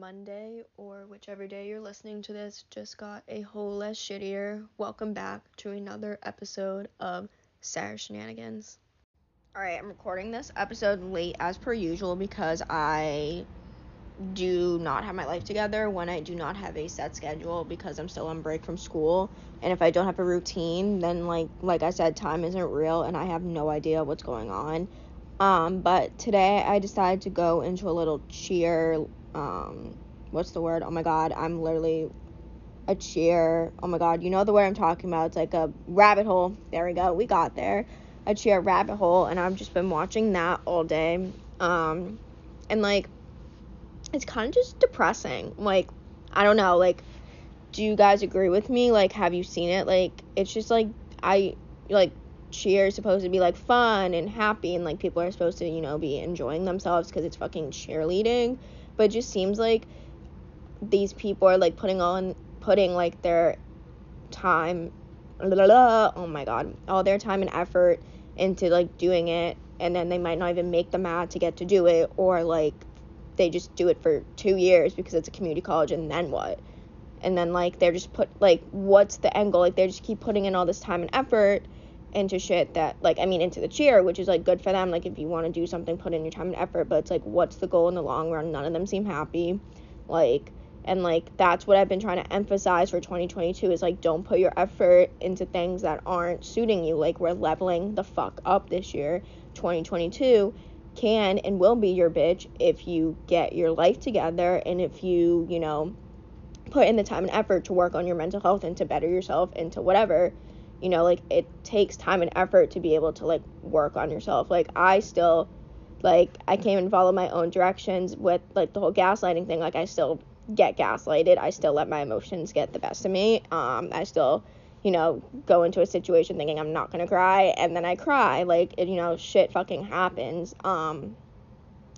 Monday, or whichever day you're listening to this, just got a whole less shittier. Welcome back to another episode of Sarah's Shenanigans. Alright, I'm recording this episode late as per usual because I do not have my life together when I do not have a set schedule because I'm still on break from school. And if I don't have a routine, then like I said, time isn't real and I have no idea what's going on. But today I decided to go into a little cheer, what's the word? Oh my God, I'm literally a cheer. Oh my God, you know the word I'm talking about. It's like a rabbit hole. There we go. We got there. A cheer rabbit hole. And I've just been watching that all day. And like, it's kind of just depressing. Like, I don't know. Like, do you guys agree with me? Like, have you seen it? Like, it's just like, cheer is supposed to be like fun and happy and like people are supposed to, you know, be enjoying themselves because it's fucking cheerleading, but it just seems like these people are like putting like their time all their time and effort into like doing it, and then they might not even make the math to get to do it, or like they just do it for 2 years because it's a community college, and then what? And then like they're just put like, what's the end goal? Like they just keep putting in all this time and effort into shit that, like, I mean, into the cheer, which is, like, good for them. Like, if you want to do something, put in your time and effort, but it's, like, what's the goal in the long run? None of them seem happy, like, and, like, that's what I've been trying to emphasize for 2022 is, like, don't put your effort into things that aren't suiting you. Like, we're leveling the fuck up this year. 2022 can and will be your bitch if you get your life together and if you, you know, put in the time and effort to work on your mental health and to better yourself and to whatever. You know, like, it takes time and effort to be able to, like, work on yourself. Like, I still, like, I can't even follow my own directions with, like, the whole gaslighting thing. Like, I still get gaslighted. I still let my emotions get the best of me. I still, you know, go into a situation thinking I'm not gonna cry, and then I cry. Like, it, you know, shit fucking happens.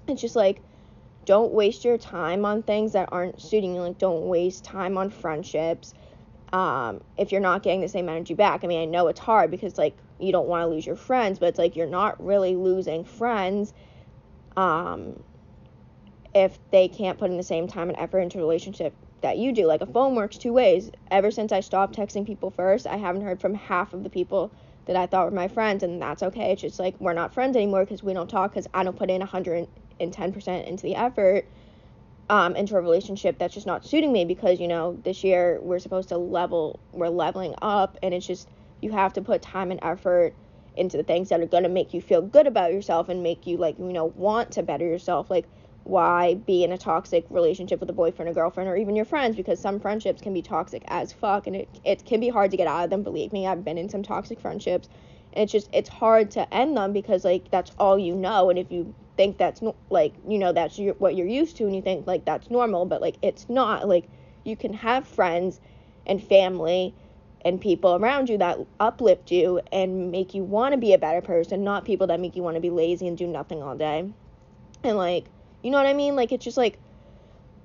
It's just, like, don't waste your time on things that aren't suiting you. Like, don't waste time on friendships. If you're not getting the same energy back. I mean, I know it's hard because, like, you don't want to lose your friends, but it's, like, you're not really losing friends, if they can't put in the same time and effort into a relationship that you do. Like, a phone works two ways. Ever since I stopped texting people first, I haven't heard from half of the people that I thought were my friends, and that's okay. It's just, like, we're not friends anymore because we don't talk because I don't put in 110% into the effort. Into a relationship that's just not suiting me because, you know, this year we're leveling up, and it's just, you have to put time and effort into the things that are going to make you feel good about yourself and make you, like, you know, want to better yourself. Like, why be in a toxic relationship with a boyfriend or girlfriend or even your friends? Because some friendships can be toxic as fuck, and it can be hard to get out of them. Believe me, I've been in some toxic friendships, and it's just, it's hard to end them because, like, that's all you know, and if you think that's like, you know, that's what you're used to, and you think like that's normal, but like it's not. Like, you can have friends and family and people around you that uplift you and make you want to be a better person, not people that make you want to be lazy and do nothing all day, and, like, you know what I mean? Like, it's just like,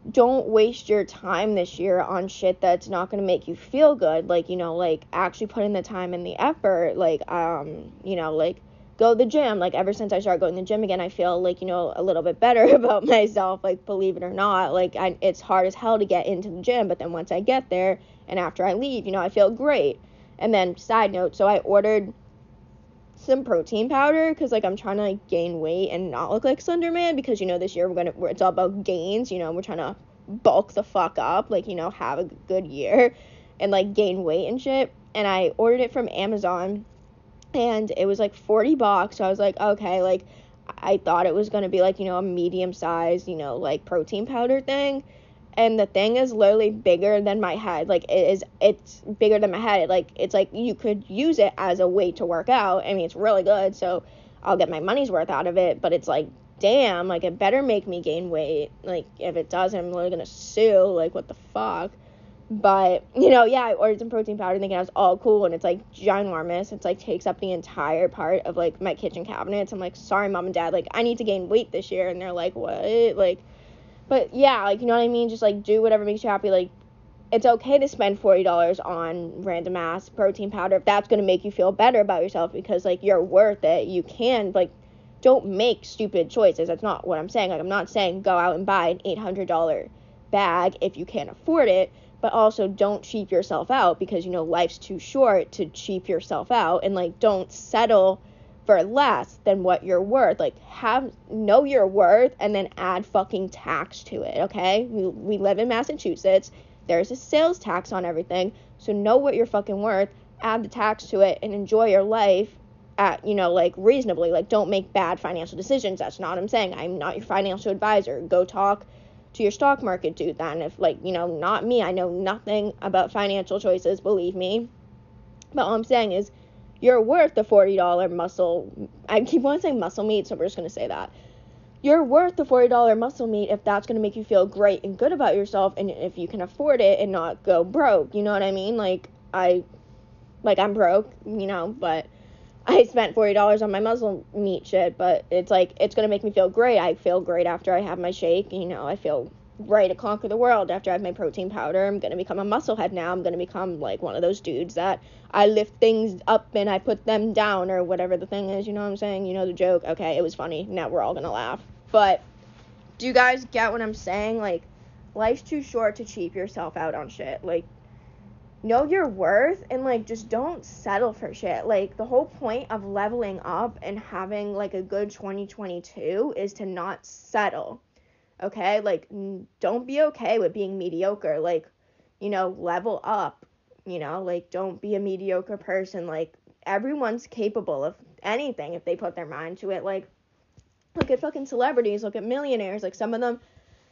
don't waste your time this year on shit that's not going to make you feel good. Like, you know, like, actually put in the time and the effort. Like, you know, like, go to the gym. Like, ever since I started going to the gym again, I feel like, you know, a little bit better about myself, like, believe it or not. Like, it's hard as hell to get into the gym, but then once I get there and after I leave, you know, I feel great. And then, side note, so I ordered some protein powder because, like, I'm trying to, like, gain weight and not look like Slender Man because, you know, this year it's all about gains, you know, we're trying to bulk the fuck up, like, you know, have a good year and, like, gain weight and shit. And I ordered it from Amazon, and it was, like, $40, so I was like, okay, like, I thought it was gonna be, like, you know, a medium-sized, you know, like, protein powder thing, and the thing is literally bigger than my head. Like, it's bigger than my head. Like, it's, like, you could use it as a way to work out. I mean, it's really good, so I'll get my money's worth out of it, but it's, like, damn, like, it better make me gain weight. Like, if it doesn't, I'm literally gonna sue, like, what the fuck. But, you know, yeah, I ordered some protein powder thinking I was all cool, and it's, like, ginormous. It's, like, takes up the entire part of, like, my kitchen cabinets. I'm, like, sorry, Mom and Dad, like, I need to gain weight this year. And they're, like, what? Like, but, yeah, like, you know what I mean? Just, like, do whatever makes you happy. Like, it's okay to spend $40 on random-ass protein powder if that's going to make you feel better about yourself because, like, you're worth it. You can, like, don't make stupid choices. That's not what I'm saying. Like, I'm not saying go out and buy an $800 bag if you can't afford it, but also don't cheap yourself out because, you know, life's too short to cheap yourself out, and, like, don't settle for less than what you're worth. Like, know your worth and then add fucking tax to it, okay? We live in Massachusetts. There's a sales tax on everything, so know what you're fucking worth, add the tax to it, and enjoy your life at, you know, like, reasonably. Like, don't make bad financial decisions. That's not what I'm saying. I'm not your financial advisor. Go talk to your stock market dude then, if, like, you know, not me. I know nothing about financial choices, believe me. But all I'm saying is you're worth the $40 muscle. I keep on saying muscle meat, so we're just going to say that. You're worth the $40 muscle meat if that's going to make you feel great and good about yourself, and if you can afford it and not go broke, you know what I mean? Like, I'm broke, you know, but I spent $40 on my muscle meat shit, but it's, like, it's going to make me feel great. I feel great after I have my shake, you know. I feel ready to conquer the world after I have my protein powder. I'm going to become a muscle head now. I'm going to become, like, one of those dudes that I lift things up and I put them down, or whatever the thing is, you know what I'm saying? You know the joke? Okay, it was funny. Now we're all going to laugh. But do you guys get what I'm saying? Like, life's too short to cheap yourself out on shit. Like, know your worth and, like, just don't settle for shit. Like, the whole point of leveling up and having, like, a good 2022 is to not settle, okay? Like, don't be okay with being mediocre. Like, you know, level up, you know? Like, don't be a mediocre person. Like, everyone's capable of anything if they put their mind to it. Like, look at fucking celebrities. Look at millionaires. Like, some of them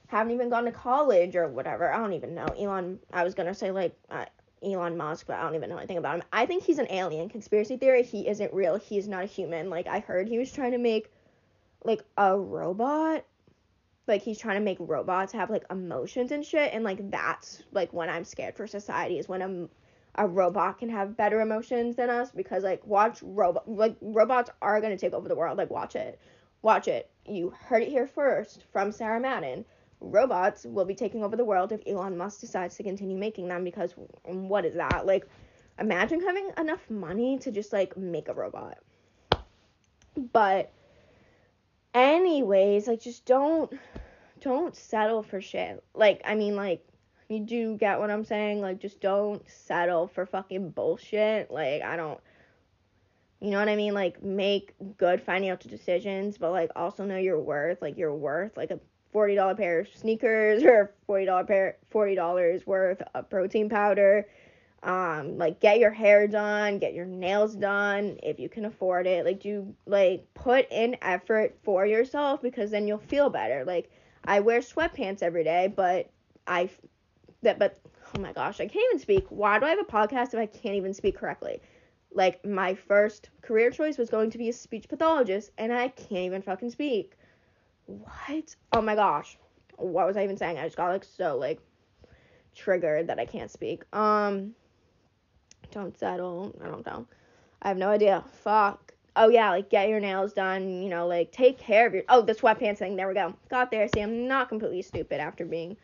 haven't even gone to college or whatever. I don't even know. Elon Musk, but I don't even know anything about him. I think he's an alien. Conspiracy theory, he isn't real. He's not a human. Like, I heard he was trying to make, like, a robot. Like, he's trying to make robots have, like, emotions and shit. And, like, that's, like, when I'm scared for society, is when a robot can have better emotions than us. Because, like, watch robots are going to take over the world. Like, watch it. Watch it. You heard it here first from Sarah Madden. Robots will be taking over the world if Elon Musk decides to continue making them, because what is that? Like, imagine having enough money to just, like, make a robot. But anyways, like, just don't settle for shit. Like, I mean, like, you do get what I'm saying? Like, just don't settle for fucking bullshit. Like, you know what I mean? Like, make good financial decisions, but, like, also know your worth. Like, your worth, like, a $40 pair of sneakers or $40 worth of protein powder. Like, get your hair done, get your nails done if you can afford it. Like, do, like, put in effort for yourself, because then you'll feel better. Like, I wear sweatpants every day, but oh my gosh, I can't even speak. Why do I have a podcast if I can't even speak correctly? Like, my first career choice was going to be a speech pathologist, and I can't even fucking speak. What? Oh my gosh. What was I even saying? I just got, like, so, like, triggered that I can't speak. Don't settle. I don't know. I have no idea. Fuck. Oh yeah, like, get your nails done, you know, like, take care of your, oh, the sweatpants thing. There we go. Got there. See, I'm not completely stupid after being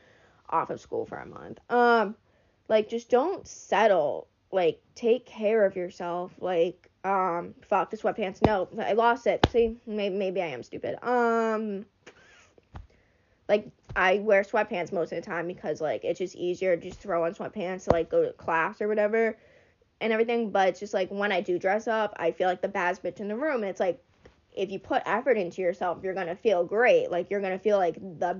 off of school for a month. Like, just don't settle. Like, take care of yourself. Like, fuck the sweatpants. No, I lost it. See, maybe I am stupid. Like, I wear sweatpants most of the time because, like, it's just easier to just throw on sweatpants to, like, go to class or whatever and everything. But it's just, like, when I do dress up, I feel like the baddest bitch in the room. And it's, like, if you put effort into yourself, you're going to feel great. Like, you're going to feel like that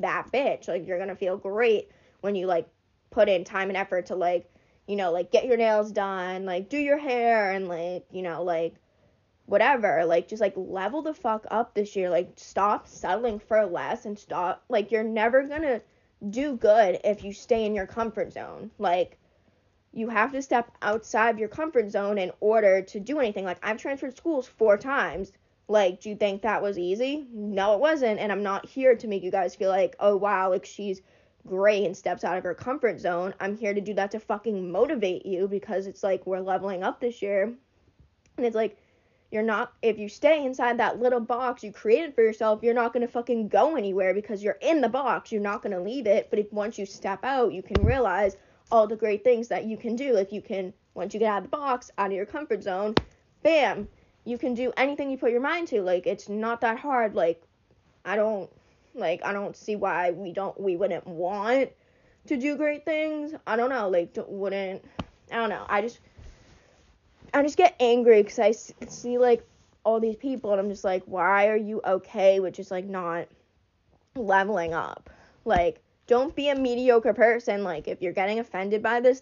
bitch. Like, you're going to feel great when you, like, put in time and effort to, like, you know, like, get your nails done, like, do your hair, and, like, you know, like, whatever, like, just, like, level the fuck up this year. Like, stop settling for less, and stop, like, you're never gonna do good if you stay in your comfort zone. Like, you have to step outside your comfort zone in order to do anything. Like, I've transferred schools 4 times. Like, do you think that was easy? No, it wasn't. And I'm not here to make you guys feel like, oh wow, like, she's great and steps out of her comfort zone. I'm here to do that to fucking motivate you, because it's like, we're leveling up this year, and it's like, you're not, if you stay inside that little box you created for yourself, you're not gonna fucking go anywhere, because you're in the box, you're not gonna leave it. But if once you step out, you can realize all the great things that you can do. Like, you can, once you get out of the box, out of your comfort zone, bam, you can do anything you put your mind to. Like, it's not that hard. Like, I don't Like, I don't see why we wouldn't want to do great things. I don't know, like, I don't know. I just get angry because I see, like, all these people, and I'm just like, why are you okay with just, like, not leveling up? Like, don't be a mediocre person. Like, if you're getting offended by this,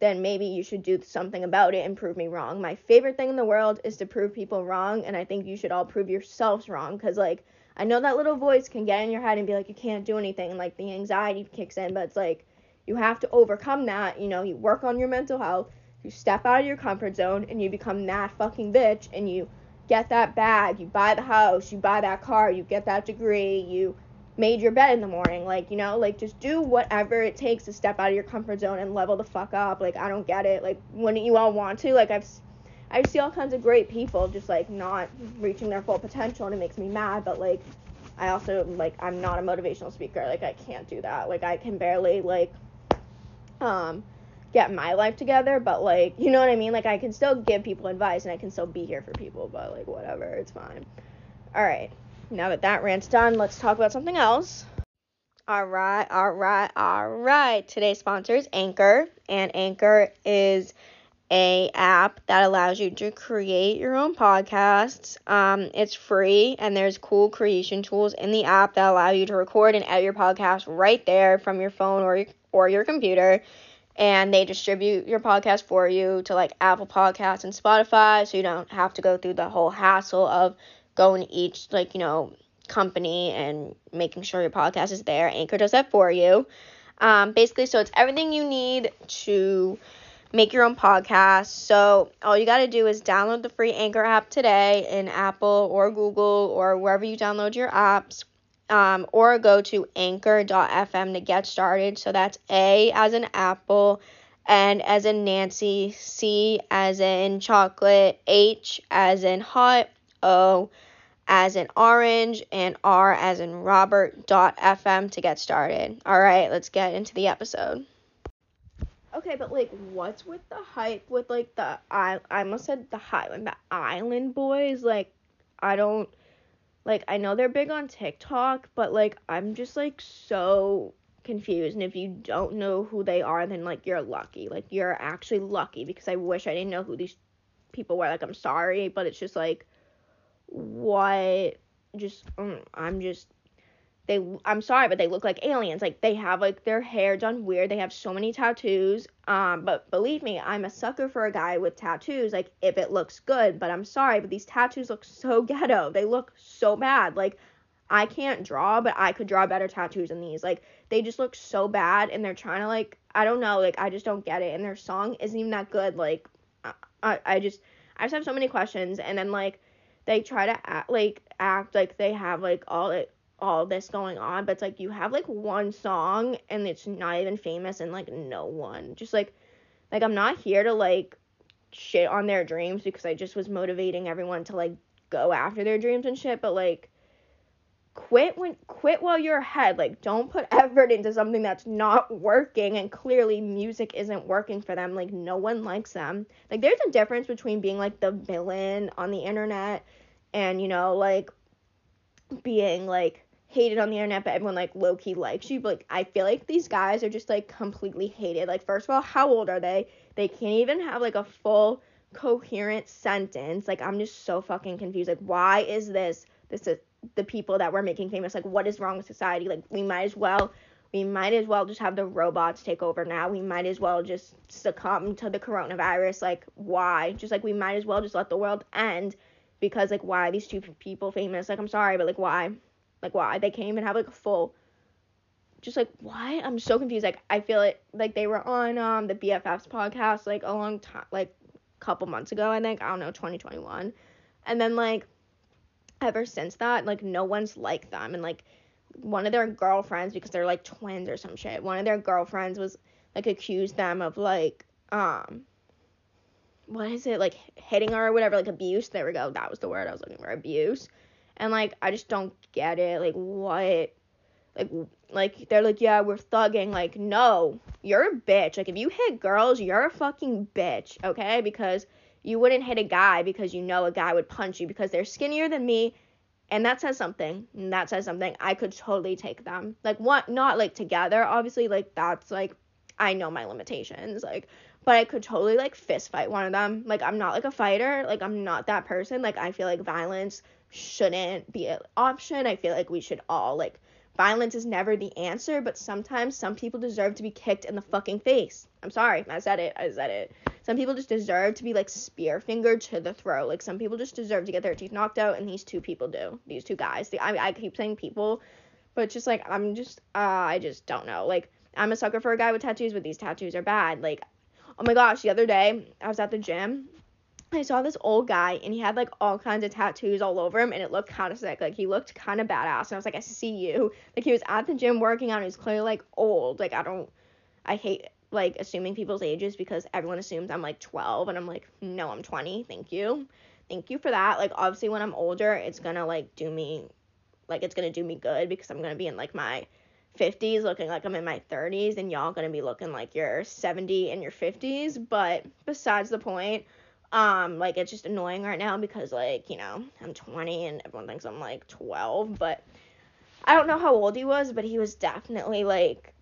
then maybe you should do something about it and prove me wrong. My favorite thing in the world is to prove people wrong, and I think you should all prove yourselves wrong, because, like, I know that little voice can get in your head and be like, you can't do anything, and, like, the anxiety kicks in, but it's like, you have to overcome that, you know, you work on your mental health, you step out of your comfort zone, and you become that fucking bitch, and you get that bag, you buy the house, you buy that car, you get that degree, you made your bed in the morning, like, you know, like, just do whatever it takes to step out of your comfort zone and level the fuck up. Like, I don't get it. Like, wouldn't you all want to? Like, I see all kinds of great people just, like, not reaching their full potential, and it makes me mad, but, like, I also, like, I'm not a motivational speaker, like, I can't do that, like, I can barely, like, get my life together, but, like, you know what I mean, like, I can still give people advice, and I can still be here for people, but, like, whatever, it's fine. Alright. Now that rant's done, let's talk about something else. All right. Today's sponsor is Anchor, and Anchor is a app that allows you to create your own podcasts. It's free, and there's cool creation tools in the app that allow you to record and edit your podcast right there from your phone or your computer, and they distribute your podcast for you to, like, Apple Podcasts and Spotify, so you don't have to go through the whole hassle of going to each, like, you know, company and making sure your podcast is there. Anchor does that for you. Basically, so it's everything you need to make your own podcast. So all you got to do is download the free Anchor app today in Apple or Google or wherever you download your apps, or go to anchor.fm to get started. So that's A as in Apple, N as in Nancy, C as in chocolate, H as in hot, O as in orange, and R as in Robert.fm to get started. All right, let's get into the episode. Okay, but, like, what's with the hype with, like, I almost said the Island Boys? Like, I know they're big on TikTok, but, like, I'm just, like, so confused. And if you don't know who they are, then, like, you're lucky. Like, you're actually lucky, because I wish I didn't know who these people were. Like, I'm sorry, but it's just, like, I'm sorry, but they look like aliens. Like, they have, like, their hair done weird, they have so many tattoos, but believe me, I'm a sucker for a guy with tattoos, like, if it looks good, but I'm sorry, but these tattoos look so ghetto, they look so bad. Like, I can't draw, but I could draw better tattoos than these. Like, they just look so bad, and they're trying to, like, I don't know, like, I just don't get it, and their song isn't even that good. Like, I just have so many questions. And then, like, they try to act like they have, like, all this going on, but it's, like, you have, like, one song, and it's not even famous, and, like, no one, just, like, I'm not here to, like, shit on their dreams, because I just was motivating everyone to, like, go after their dreams and shit, but, like, quit while you're ahead. Like, don't put effort into something that's not working, and clearly music isn't working for them. Like, no one likes them. Like, there's a difference between being, like, the villain on the internet and, you know, like, being, like, hated on the internet, but everyone, like, low-key likes you. But, like, I feel like these guys are just, like, completely hated. Like, first of all, how old are they? They can't even have, like, a full coherent sentence. Like, I'm just so fucking confused. Like, why is this is the people that we're making famous? Like, what is wrong with society? Like, we might as well just have the robots take over now. We might as well just succumb to the coronavirus. Like, why? Just, like, we might as well just let the world end, because, like, why are these two people famous? Like, I'm sorry, but, like, why? Like, why? They can't even have, like, a full, just, like, why? I'm so confused. Like, I feel it, like, they were on, the BFF's podcast, like, a long time, like, a couple months ago, I think, I don't know, 2021, and then, like, ever since that, like, no one's like them. And, like, one of their girlfriends, because they're, like, twins or some shit, one of their girlfriends was, like, accused them of, like, like, hitting her or whatever, like, abuse, there we go, that was the word I was looking for, abuse, and, like, I just don't get it, like, what, like, they're, like, yeah, we're thugging, like, no, you're a bitch, like, if you hit girls, you're a fucking bitch, okay, because you wouldn't hit a guy because you know a guy would punch you because they're skinnier than me And that says something, and that says something. I could totally take them. Like, what? Not, like, together, obviously. Like, that's, like, I know my limitations. Like, but I could totally, like, fist fight one of them. Like, I'm not, like, a fighter. Like, I'm not that person. Like, I feel like violence shouldn't be an option. I feel like we should all, like, violence is never the answer, but sometimes some people deserve to be kicked in the fucking face. I'm sorry. I said it. Some people just deserve to be, like, spear-fingered to the throat. Like, some people just deserve to get their teeth knocked out, and these two people do. These two guys. I keep saying people, but it's just, like, I'm just, I just don't know. Like, I'm a sucker for a guy with tattoos, but these tattoos are bad. Like, oh my gosh, the other day, I was at the gym, I saw this old guy, and he had, like, all kinds of tattoos all over him, and it looked kind of sick. Like, he looked kind of badass, and I was like, I see you. Like, he was at the gym working out, and he's clearly, like, old. Like, I hate, like, assuming people's ages, because everyone assumes I'm, like, 12, and I'm like, no, I'm 20, thank you for that. Like, obviously, when I'm older, it's gonna, like, do me good, because I'm gonna be in, like, my 50s, looking like I'm in my 30s, and y'all gonna be looking like you're 70 in your 50s, but besides the point, like, it's just annoying right now, because, like, you know, I'm 20, and everyone thinks I'm, like, 12, but I don't know how old he was, but he was definitely, like,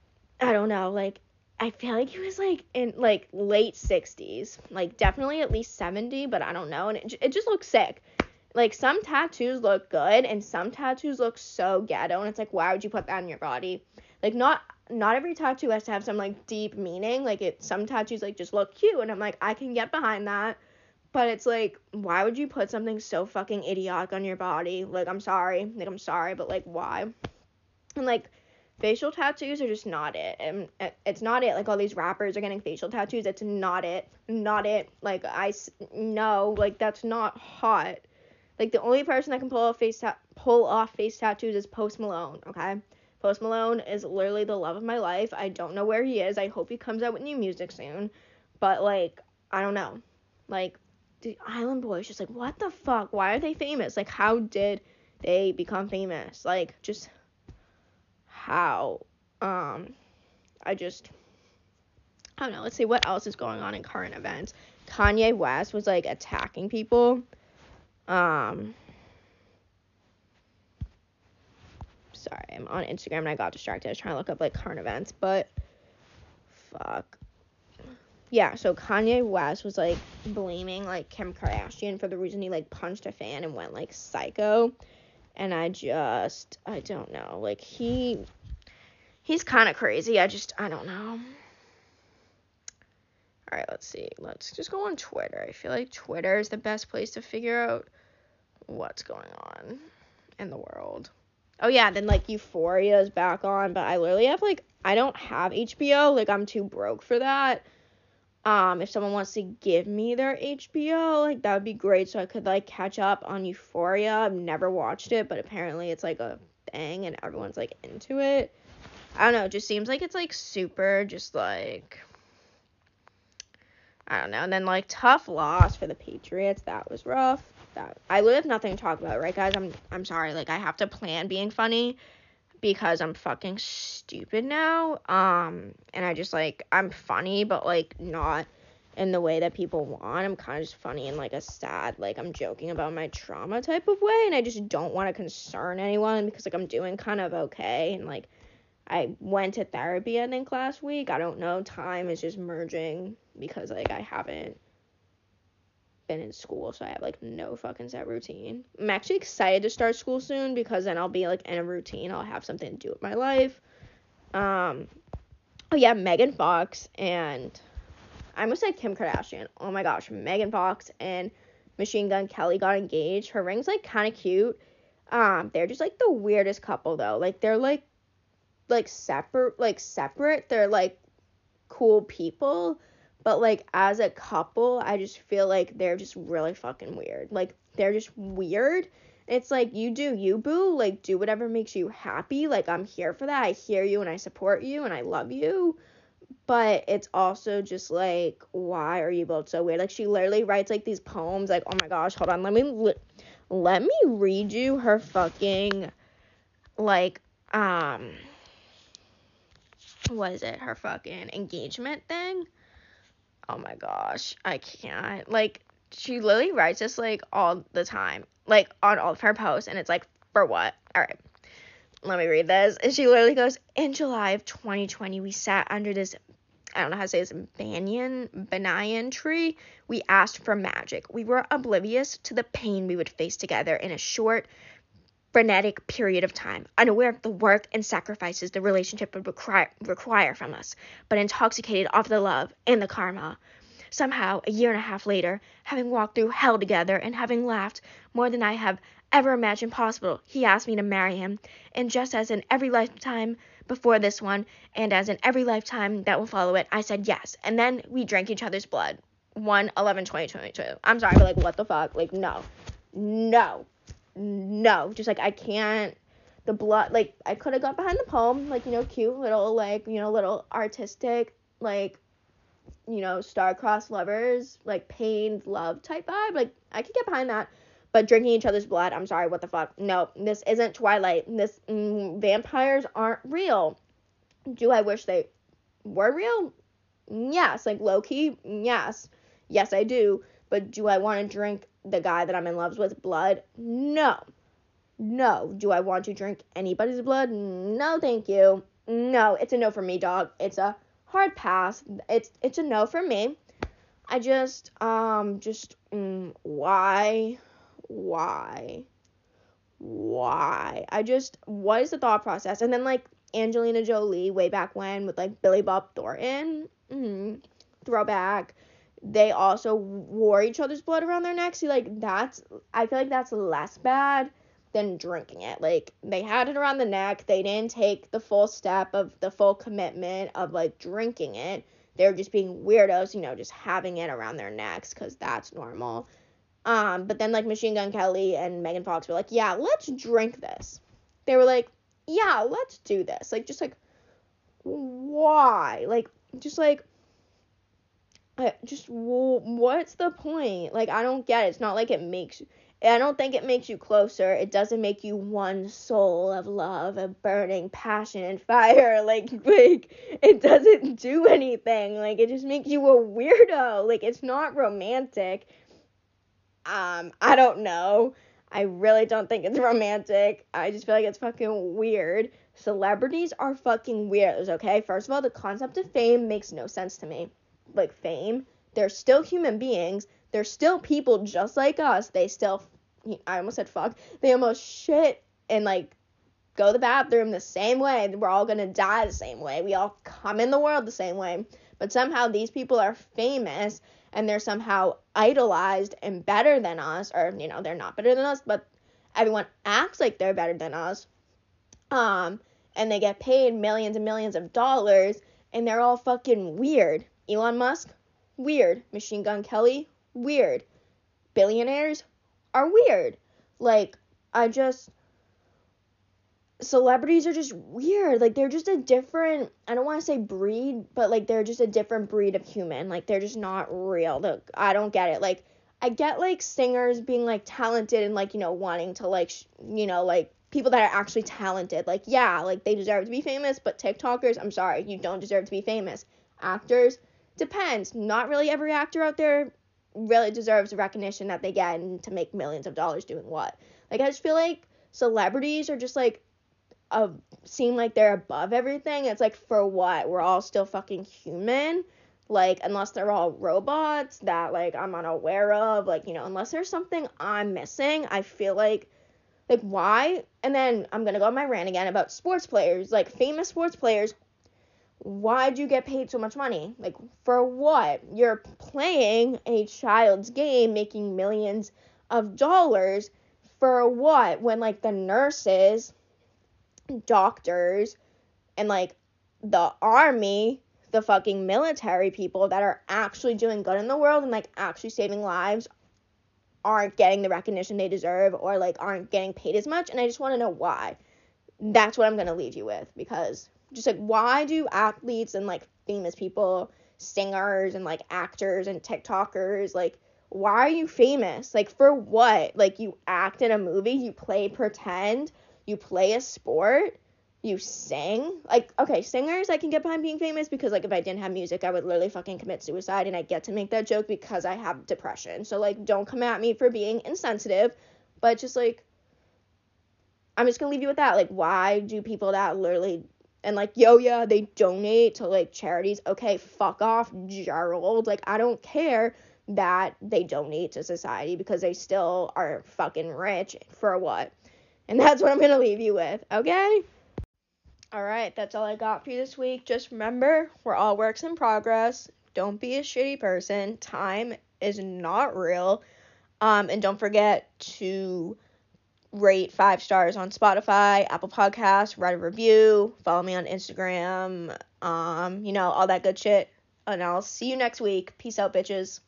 I don't know, like, I feel like he was, like, in, like, late 60s, like, definitely at least 70, but I don't know, and it just looks sick. Like, some tattoos look good, and some tattoos look so ghetto, and it's, like, why would you put that in your body? Like, not every tattoo has to have some, like, deep meaning. Like, some tattoos, like, just look cute, and I'm, like, I can get behind that, but it's, like, why would you put something so fucking idiotic on your body? Like, I'm sorry, but, like, why? And, like, facial tattoos are just not it, and it's not it. Like, all these rappers are getting facial tattoos. It's not it. Like, no, like, that's not hot. Like, the only person that can pull off face tattoos is Post Malone. Okay, Post Malone is literally the love of my life. I don't know where he is. I hope he comes out with new music soon, but, like, I don't know. Like, the Island Boys, just, like, what the fuck? Why are they famous? Like, how did they become famous? Like, just how? I don't know. Let's see what else is going on in current events. Kanye West was, like, attacking people. Sorry, I'm on Instagram and I got distracted. I was trying to look up, like, current events, but fuck. Yeah, so Kanye West was, like, blaming, like, Kim Kardashian for the reason he, like, punched a fan and went, like, psycho. And I don't know, like, he's kind of crazy, I don't know. All right, let's see, let's just go on Twitter. I feel like Twitter is the best place to figure out what's going on in the world. Oh, yeah, then, like, Euphoria is back on, but I literally have, like, I don't have HBO, like, I'm too broke for that. If someone wants to give me their HBO, like, that would be great, so I could, like, catch up on Euphoria. I've never watched it, but apparently it's, like, a thing, and everyone's, like, into it. I don't know, it just seems like it's, like, super, just, like, I don't know, and then, like, tough loss for the Patriots, that was rough. That I literally have nothing to talk about, right, guys? I'm sorry, like, I have to plan being funny, because I'm fucking stupid now, and I just, like, I'm funny, but, like, not in the way that people want. I'm kind of just funny in, like, a sad, like, I'm joking about my trauma type of way, and I just don't want to concern anyone, because, like, I'm doing kind of okay, and, like, I went to therapy, I think, last week, I don't know, time is just merging, because, like, I haven't been in school, so I have, like, no fucking set routine. I'm actually excited to start school soon, because then I'll be, like, in a routine, I'll have something to do with my life. Oh yeah, Megan Fox and, I almost said Kim Kardashian, oh my gosh, Megan Fox and Machine Gun Kelly got engaged. Her ring's, like, kind of cute. They're just, like, the weirdest couple, though. Like, they're, like, separate, they're, like, cool people, but, like, as a couple, I just feel like they're just really fucking weird. Like, they're just weird. It's, like, you do you, boo. Like, do whatever makes you happy. Like, I'm here for that. I hear you, and I support you, and I love you. But it's also just, like, why are you both so weird? Like, she literally writes, like, these poems. Like, oh, my gosh, hold on. Let me read you her fucking, like, what is it? Her fucking engagement thing? Oh my gosh, I can't, like, she literally writes this, like, all the time, like, on all of her posts, and it's, like, For what? All right. Let me read this. And she literally goes, in July of 2020, we sat under this, I don't know how to say this, banyan tree. We asked for magic. We were oblivious to the pain we would face together in a short, frenetic period of time, unaware of the work and sacrifices the relationship would require from us, but intoxicated off the love and the karma. Somehow, a year and a half later, having walked through hell together and having laughed more than I have ever imagined possible, he asked me to marry him, and just as in every lifetime before this one, and as in every lifetime that will follow it, I said yes, and then we drank each other's blood. 1/11/2022. I'm sorry, but, what the fuck? No, just, I can't, the blood, I could have got behind the poem, cute little, little artistic, star-crossed lovers, pain, love type vibe, I could get behind that, but drinking each other's blood, I'm sorry, what the fuck, no, this isn't Twilight, this, vampires aren't real. Do I wish they were real? Yes, low-key, yes I do, but do I want to drink the guy that I'm in love with blood? No. Do I want to drink anybody's blood? No, thank you. No, it's a no for me, dog. It's a hard pass. It's a no for me. I just why? What is the thought process? And then, Angelina Jolie way back when with, Billy Bob Thornton, throwback, they also wore each other's blood around their necks. See, I feel that's less bad than drinking it. They had it around the neck. They didn't take the full step of the full commitment of, drinking it. They were just being weirdos, just having it around their necks because that's normal. But then, Machine Gun Kelly and Megan Fox were yeah, let's drink this. They were yeah, let's do this. Why? What's the point? I don't get it. It's not I don't think it makes you closer. It doesn't make you one soul of love, a burning passion and fire. It doesn't do anything. It just makes you a weirdo. It's not romantic. I don't know. I really don't think it's romantic. I just feel it's fucking weird. Celebrities are fucking weirdos, okay? First of all, the concept of fame makes no sense to me. Fame, they're still human beings, they're still people just like us, they still, I almost said fuck, they almost shit and, go to the bathroom the same way, we're all gonna die the same way, we all come in the world the same way, but somehow these people are famous, and they're somehow idolized and better than us, or, they're not better than us, but everyone acts like they're better than us, and they get paid millions and millions of dollars, and they're all fucking weird. Elon Musk, weird. Machine Gun Kelly, weird. Billionaires are weird. Celebrities are just weird. They're just a different, I don't want to say breed, but, they're just a different breed of human. They're just not real. I don't get it. I get, singers being, talented and, wanting to, people that are actually talented. They deserve to be famous, but TikTokers, I'm sorry, you don't deserve to be famous. Actors, depends. Not really every actor out there really deserves the recognition that they get and to make millions of dollars doing what. I just feel celebrities are just seem they're above everything. It's for what? We're all still fucking human. Unless they're all robots that I'm unaware of. Unless there's something I'm missing, I feel why? And then I'm gonna go on my rant again about sports players, famous sports players. Why do you get paid so much money? For what? You're playing a child's game, making millions of dollars. For what? When, the nurses, doctors, and, the army, the fucking military people that are actually doing good in the world and, actually saving lives aren't getting the recognition they deserve or, aren't getting paid as much. And I just want to know why. That's what I'm going to leave you with because... just, why do athletes and, famous people, singers and, actors and TikTokers, why are you famous? For what? You act in a movie, you play pretend, you play a sport, you sing. Okay, singers, I can get behind being famous because, if I didn't have music, I would literally fucking commit suicide, and I get to make that joke because I have depression. So, don't come at me for being insensitive, but just, I'm just gonna leave you with that. Like, why do people that literally, and like, yeah, they donate to like charities. Okay, fuck off, Gerald. Like, I don't care that they donate to society because they still are fucking rich for what? And that's what I'm gonna leave you with, okay? Alright, that's all I got for you this week. Just remember, we're all works in progress. Don't be a shitty person. Time is not real. And don't forget to rate 5 stars on Spotify, Apple Podcasts, write a review, follow me on Instagram, all that good shit. And I'll see you next week. Peace out, bitches.